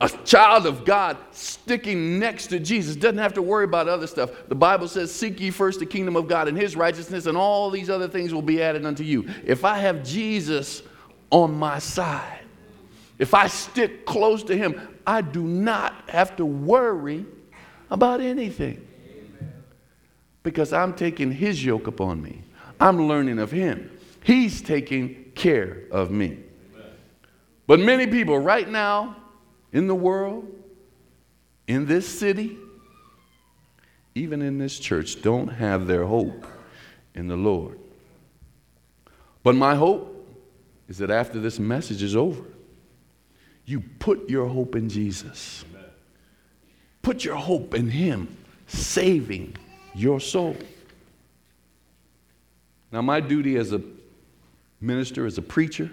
A child of God sticking next to Jesus doesn't have to worry about other stuff. The Bible says, Seek ye first the kingdom of God and his righteousness, and all these other things will be added unto you. If I have Jesus on my side, if I stick close to him, I do not have to worry about anything. Amen. Because I'm taking his yoke upon me. I'm learning of him. He's taking care of me. Amen. But many people right now in the world, in this city, even in this church, don't have their hope in the Lord. But my hope is that after this message is over, you put your hope in Jesus. Put your hope in him saving your soul. Now, my duty as a minister, as a preacher,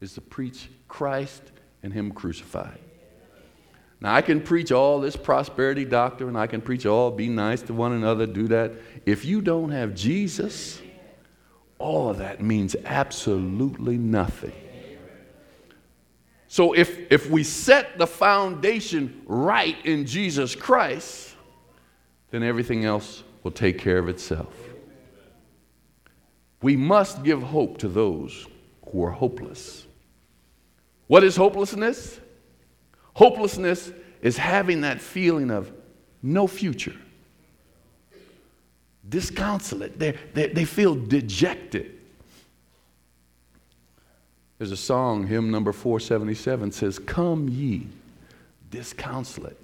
is to preach Christ and him crucified. Now, I can preach all this prosperity doctrine. I can preach all, be nice to one another, do that. If you don't have Jesus, all of that means absolutely nothing. So if, if we set the foundation right in Jesus Christ, then everything else will take care of itself. We must give hope to those who are hopeless. What is hopelessness? Hopelessness is having that feeling of no future. Disconsolate. They, they, they feel dejected. There's a song, hymn number four seventy-seven, says, Come ye, disconsolate.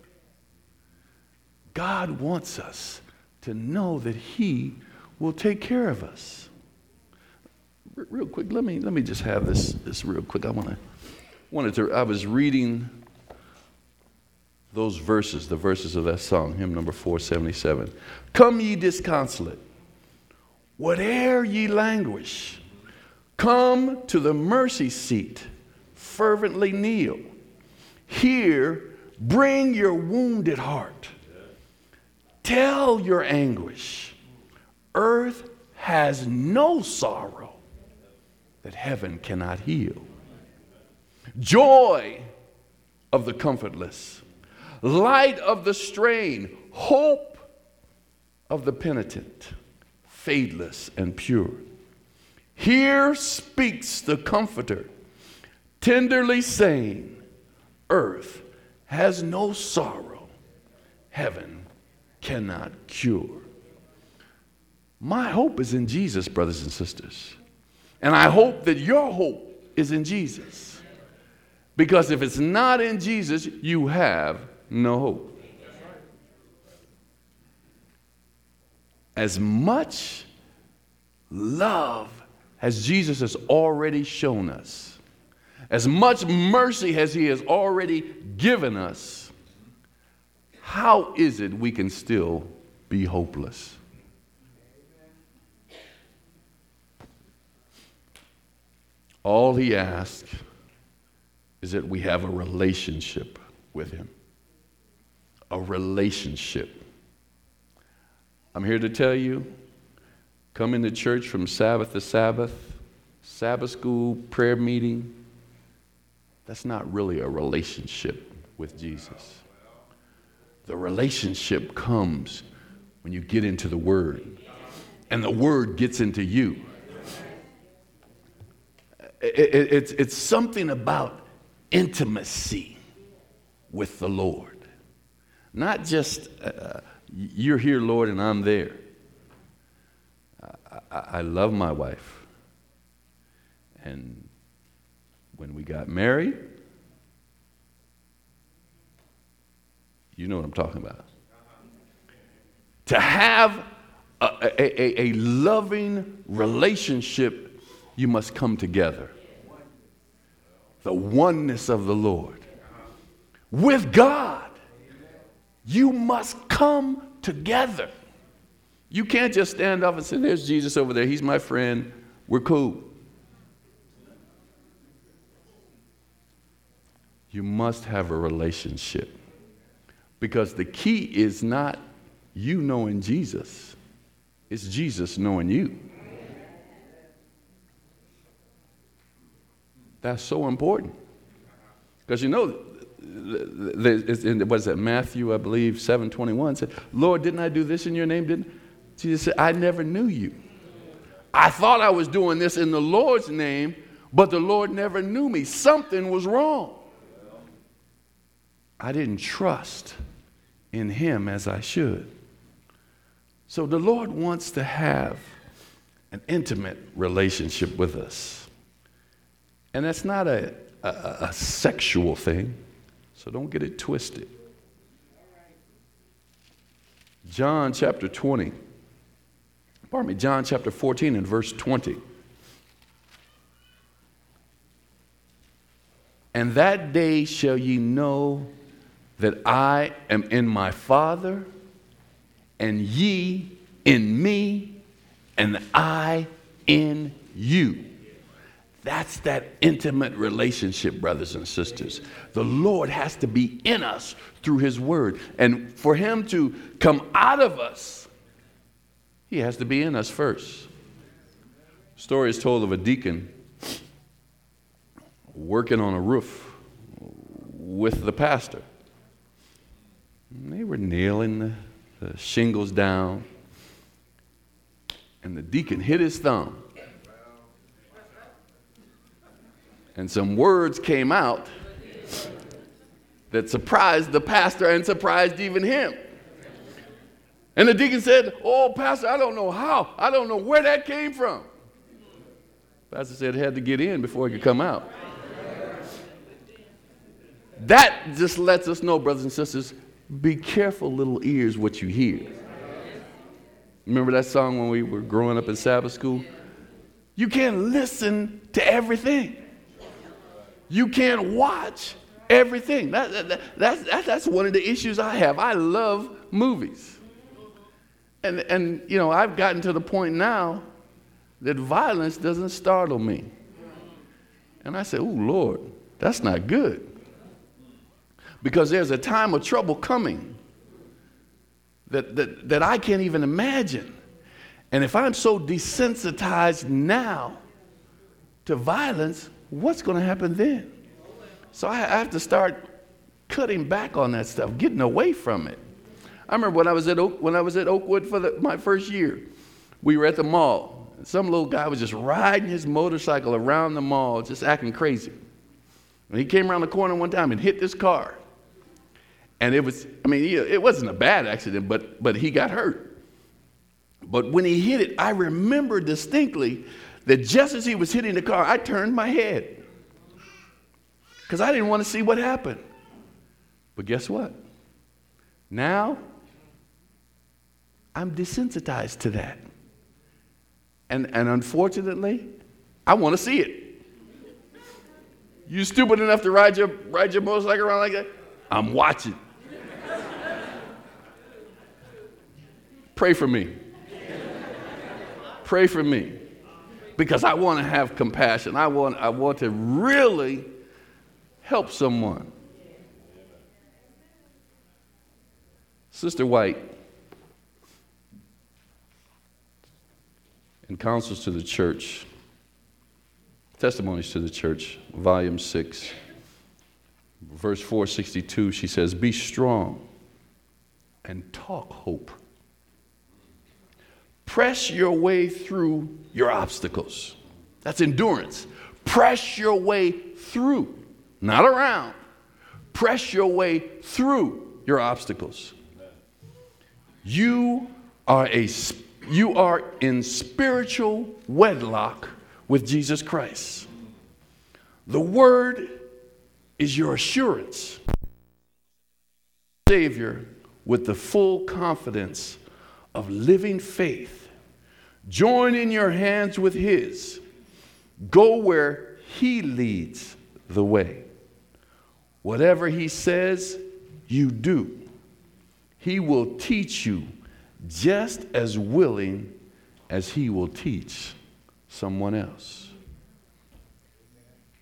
God wants us to know that he will take care of us. Real quick, let me let me just have this this real quick. I want to wanted to. I was reading those verses, the verses of that song, hymn number four seventy-seven. Come ye, disconsolate, whate'er ye languish, come to the mercy seat, fervently kneel. Here, bring your wounded heart. Tell your anguish. Earth has no sorrow that heaven cannot heal. Joy of the comfortless, light of the strain, hope of the penitent, fadeless and pure. Here speaks the Comforter, tenderly saying, earth has no sorrow heaven cannot cure. My hope is in Jesus, brothers and sisters. And I hope that your hope is in Jesus. Because if it's not in Jesus, you have no hope. As much love as Jesus has already shown us, as much mercy as he has already given us, how is it we can still be hopeless? All he asks is that we have a relationship with him. A relationship. I'm here to tell you, come into church from Sabbath to Sabbath, Sabbath school, prayer meeting. That's not really a relationship with Jesus. The relationship comes when you get into the Word, and the Word gets into you. It, it, it's, it's something about intimacy with the Lord. Not just, uh, you're here, Lord, and I'm there. I, I, I love my wife. And when we got married, you know what I'm talking about. To have a, a, a, a loving relationship, you must come together. The oneness of the Lord. With God, you must come together. You can't just stand up and say, there's Jesus over there. He's my friend. We're cool. You must have a relationship. Because the key is not you knowing Jesus. It's Jesus knowing you. That's so important. Because you know, in, what is that, Matthew, I believe, seven twenty-one said, Lord, didn't I do this in your name? Didn't Jesus said, I never knew you. I thought I was doing this in the Lord's name, but the Lord never knew me. Something was wrong. I didn't trust in him as I should. So the Lord wants to have an intimate relationship with us. And that's not a, a, a sexual thing, so don't get it twisted. John chapter twenty, pardon me, John chapter fourteen and verse twenty. And that day shall ye know that I am in my Father, and ye in me, and I in you. That's that intimate relationship, brothers and sisters. The Lord has to be in us through his word. And for him to come out of us, he has to be in us first. The story is told of a deacon working on a roof with the pastor. And they were nailing the, the shingles down, and the deacon hit his thumb. And some words came out that surprised the pastor and surprised even him. And the deacon said, oh, pastor, I don't know how. I don't know where that came from. Pastor said it had to get in before it could come out. That just lets us know, brothers and sisters, be careful, little ears, what you hear. Remember that song when we were growing up in Sabbath school? You can't listen to everything. You can't watch everything. That, that, that, that's, that, that's one of the issues I have. I love movies. And, and, you know, I've gotten to the point now that violence doesn't startle me. And I said, oh, Lord, that's not good. Because there's a time of trouble coming that, that, that I can't even imagine. And if I'm so desensitized now to violence, what's going to happen then? So I, I have to start cutting back on that stuff, getting away from it. I remember when I was at, Oak, when I was at Oakwood for the, my first year, we were at the mall. Some little guy was just riding his motorcycle around the mall, just acting crazy. And he came around the corner one time and hit this car. And it was, I mean, it wasn't a bad accident, but but he got hurt. But when he hit it, I remember distinctly that just as he was hitting the car, I turned my head because I didn't want to see what happened. But guess what? Now, I'm desensitized to that. And, and unfortunately, I want to see it. You stupid enough to ride your, ride your motorcycle around like that? I'm watching. Pray for me. Pray for me. Because I want to have compassion. I want, I want to really help someone. Sister White and Counsels to the Church, Testimonies to the Church, Volume six, verse four sixty-two, she says, be strong and talk hope. Press your way through your obstacles. That's endurance. Press your way through, not around. Press your way through your obstacles. You are a you are in spiritual wedlock with Jesus Christ. The Word is your assurance, Savior, with the full confidence of living faith. Join in your hands with His. Go where He leads the way. Whatever He says, you do. He will teach you just as willing as He will teach someone else.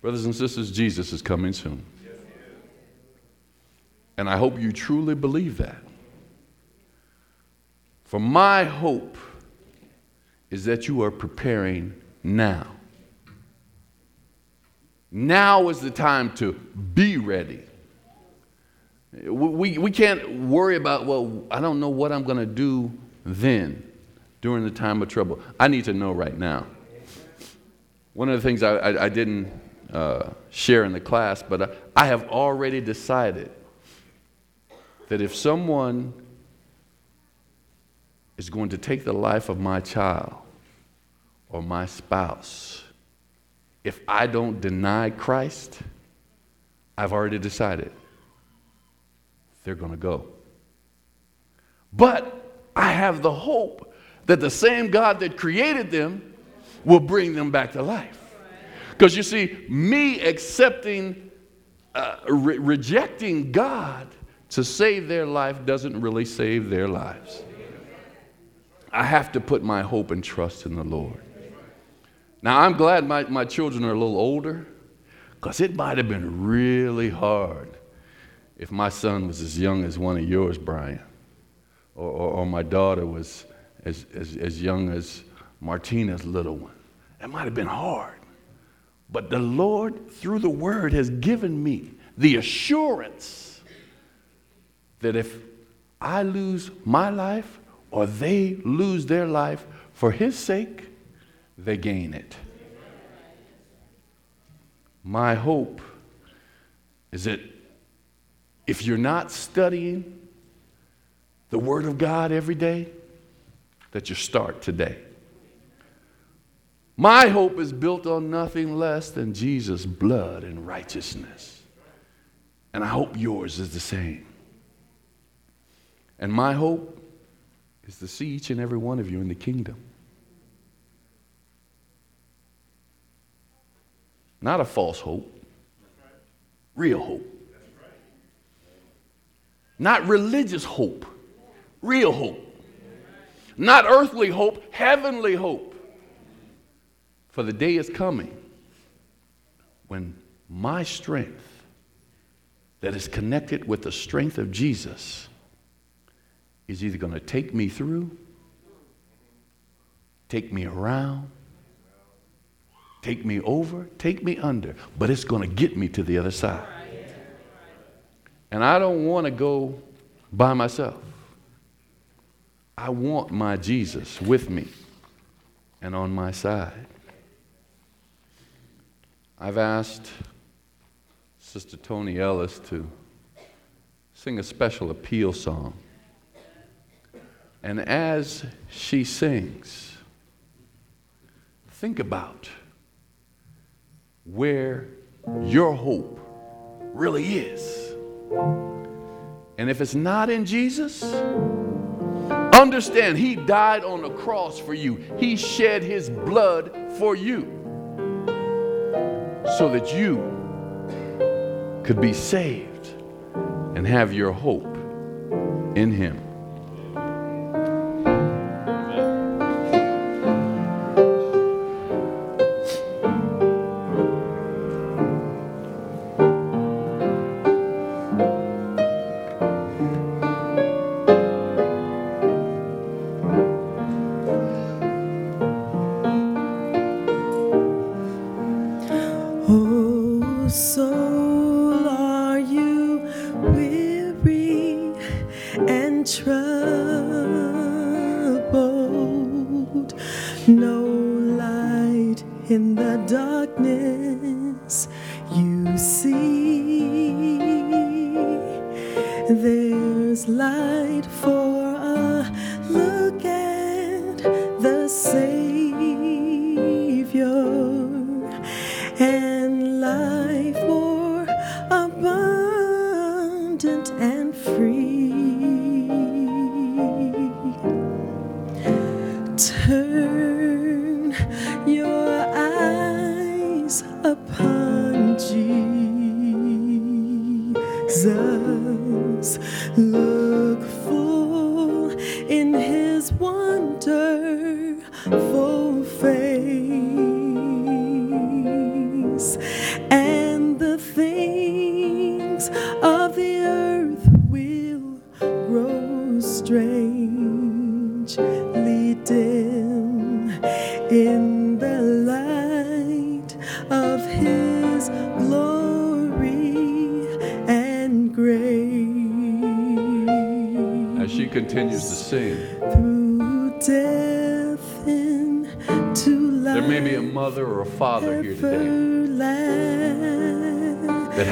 Brothers and sisters, Jesus is coming soon. And I hope you truly believe that. For my hope is that you are preparing now. Now is the time to be ready. We, we can't worry about, well, I don't know what I'm going to do then during the time of trouble. I need to know right now. One of the things I, I, I didn't uh, share in the class, but I, I have already decided that if someone is going to take the life of my child or my spouse, if I don't deny Christ, I've already decided they're going to go. But I have the hope that the same God that created them will bring them back to life. Because you see, me accepting, uh, re- rejecting God to save their life doesn't really save their lives. I have to put my hope and trust in the Lord. Now, I'm glad my, my children are a little older, because it might have been really hard if my son was as young as one of yours, Brian, or, or, or my daughter was as, as, as young as Martina's little one. That might have been hard. But the Lord, through the Word, has given me the assurance that if I lose my life or they lose their life for His sake, they gain it. My hope is that if you're not studying the Word of God every day, that you start today. My hope is built on nothing less than Jesus' blood and righteousness. And I hope yours is the same. And my hope is to see each and every one of you in the kingdom. Not a false hope, real hope. Not religious hope, real hope. Not earthly hope, heavenly hope. For the day is coming when my strength that is connected with the strength of Jesus is either going to take me through, take me around, take me over, take me under, but it's going to get me to the other side. And I don't want to go by myself. I want my Jesus with me and on my side. I've asked Sister Tony Ellis to sing a special appeal song. And as she sings, think about where your hope really is. And if it's not in Jesus, understand He died on the cross for you. He shed His blood for you so that you could be saved and have your hope in Him.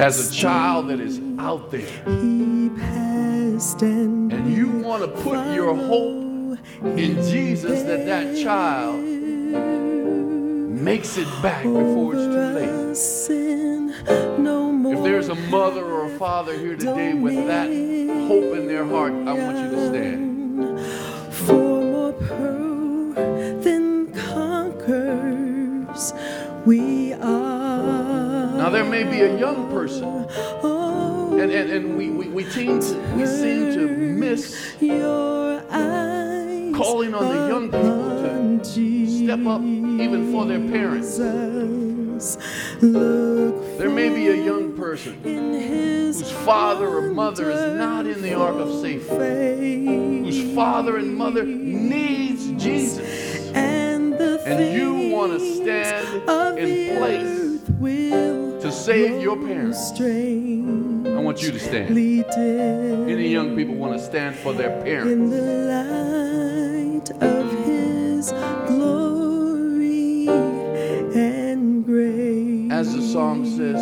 As a child that is out there, and you want to put your hope in Jesus, that that child makes it back before it's too late. If there's a mother or a father here today with that hope in their heart, I want you to stand. Now there may be a young person, and, and, and we, we, we, teens, we seem to miss calling on the young people to step up even for their parents. There may be a young person whose father or mother is not in the ark of safety, whose father and mother needs Jesus, and you want to stand in place to save your parents. I want you to stand. Any young people want to stand for their parents. In the light of His glory and grace. As the song says,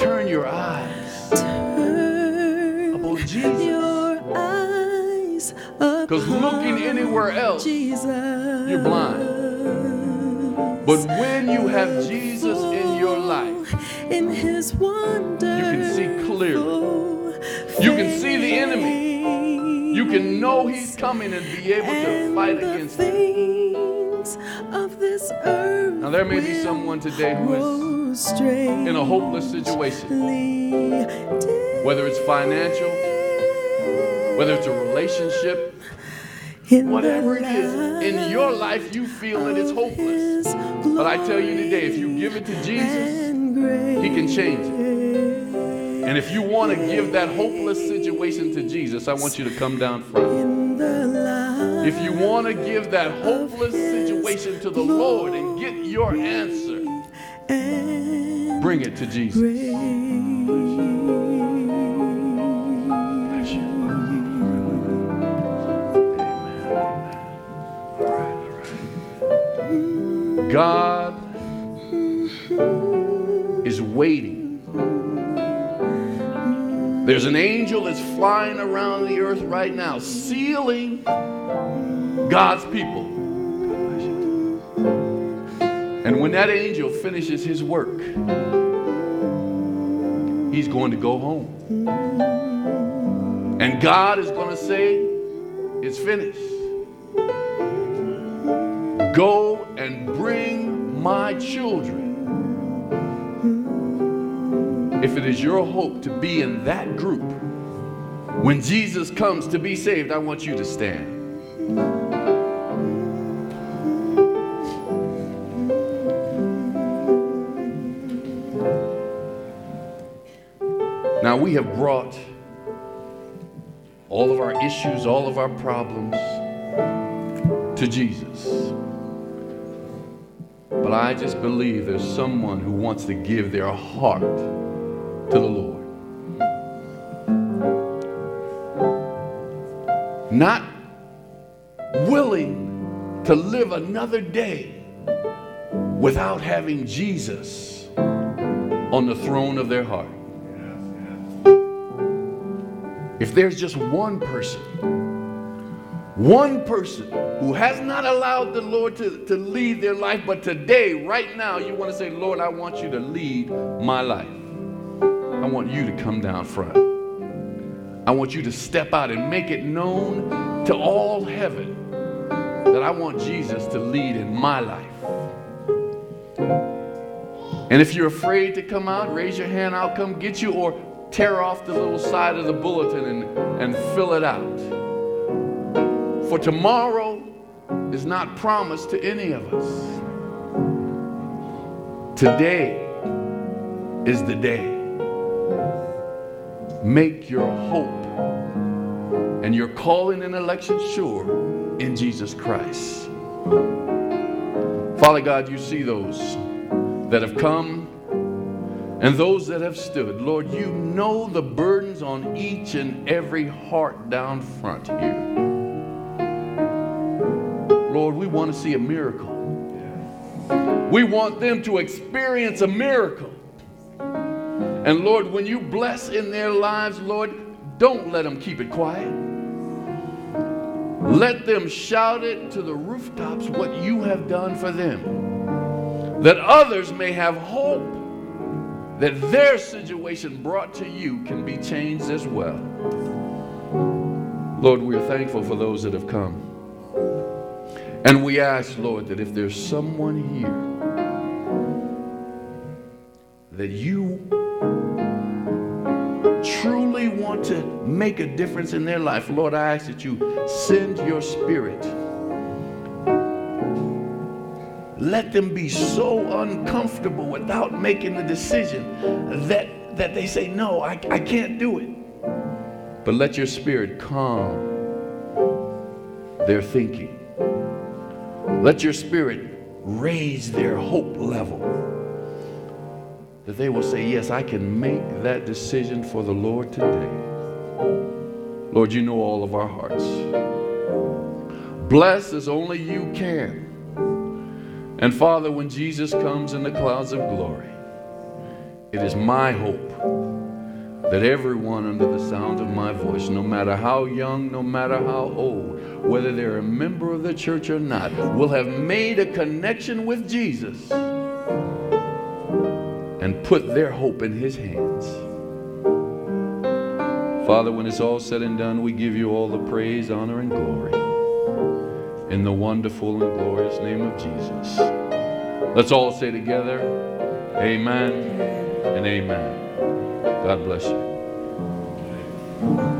turn your eyes upon Jesus. Because looking anywhere else, you're blind. But when you have Jesus in your life, in His wonder, you can see clearly. You can see the enemy. You can know he's coming and be able to fight against him. Now there may be someone today who is in a hopeless situation, whether it's financial, whether it's a relationship, In Whatever it is in your life you feel that it's hopeless. But I tell you today, if you give it to Jesus, he can change it. And if you want to give that hopeless situation to Jesus, I want you to come down front. If you want to give that hopeless situation to the Lord and get your answer, bring it to Jesus. God is waiting. There's an angel that's flying around the earth right now, sealing God's people. And when that angel finishes his work, he's going to go home. And God is going to say, it's finished. Go and bring my children. If it is your hope to be in that group, when Jesus comes to be saved, I want you to stand. Now we have brought all of our issues, all of our problems to Jesus. But I just believe there's someone who wants to give their heart to the Lord. Not willing to live another day without having Jesus on the throne of their heart. If there's just one person, one person who has not allowed the Lord to, to lead their life, but today, right now, you want to say, Lord, I want you to lead my life. I want you to come down front. I want you to step out and make it known to all heaven that I want Jesus to lead in my life. And if you're afraid to come out, raise your hand, I'll come get you, or tear off the little side of the bulletin and, and fill it out. For tomorrow is not promised to any of us. Today is the day. Make your hope and your calling and election sure in Jesus Christ. Father God, you see those that have come and those that have stood. Lord, you know the burdens on each and every heart down front here. Lord, we want to see a miracle. We want them to experience a miracle. And Lord, when you bless in their lives, Lord, don't let them keep it quiet. Let them shout it to the rooftops what you have done for them, that others may have hope that their situation brought to you can be changed as well. Lord, we are thankful for those that have come. And we ask, Lord, that if there's someone here that you truly want to make a difference in their life, Lord, I ask that you send your spirit. Let them be so uncomfortable without making the decision that, that they say, no, I, I can't do it. But let your spirit calm their thinking. Let your spirit raise their hope level, that they will say, yes, I can make that decision for the Lord today. Lord, you know all of our hearts. Bless as only you can. And Father, when Jesus comes in the clouds of glory, it is my hope that everyone under the sound of my voice, no matter how young, no matter how old, whether they're a member of the church or not, will have made a connection with Jesus and put their hope in his hands. Father, when it's all said and done, we give you all the praise, honor, and glory in the wonderful and glorious name of Jesus. Let's all say together, amen and amen. God bless you.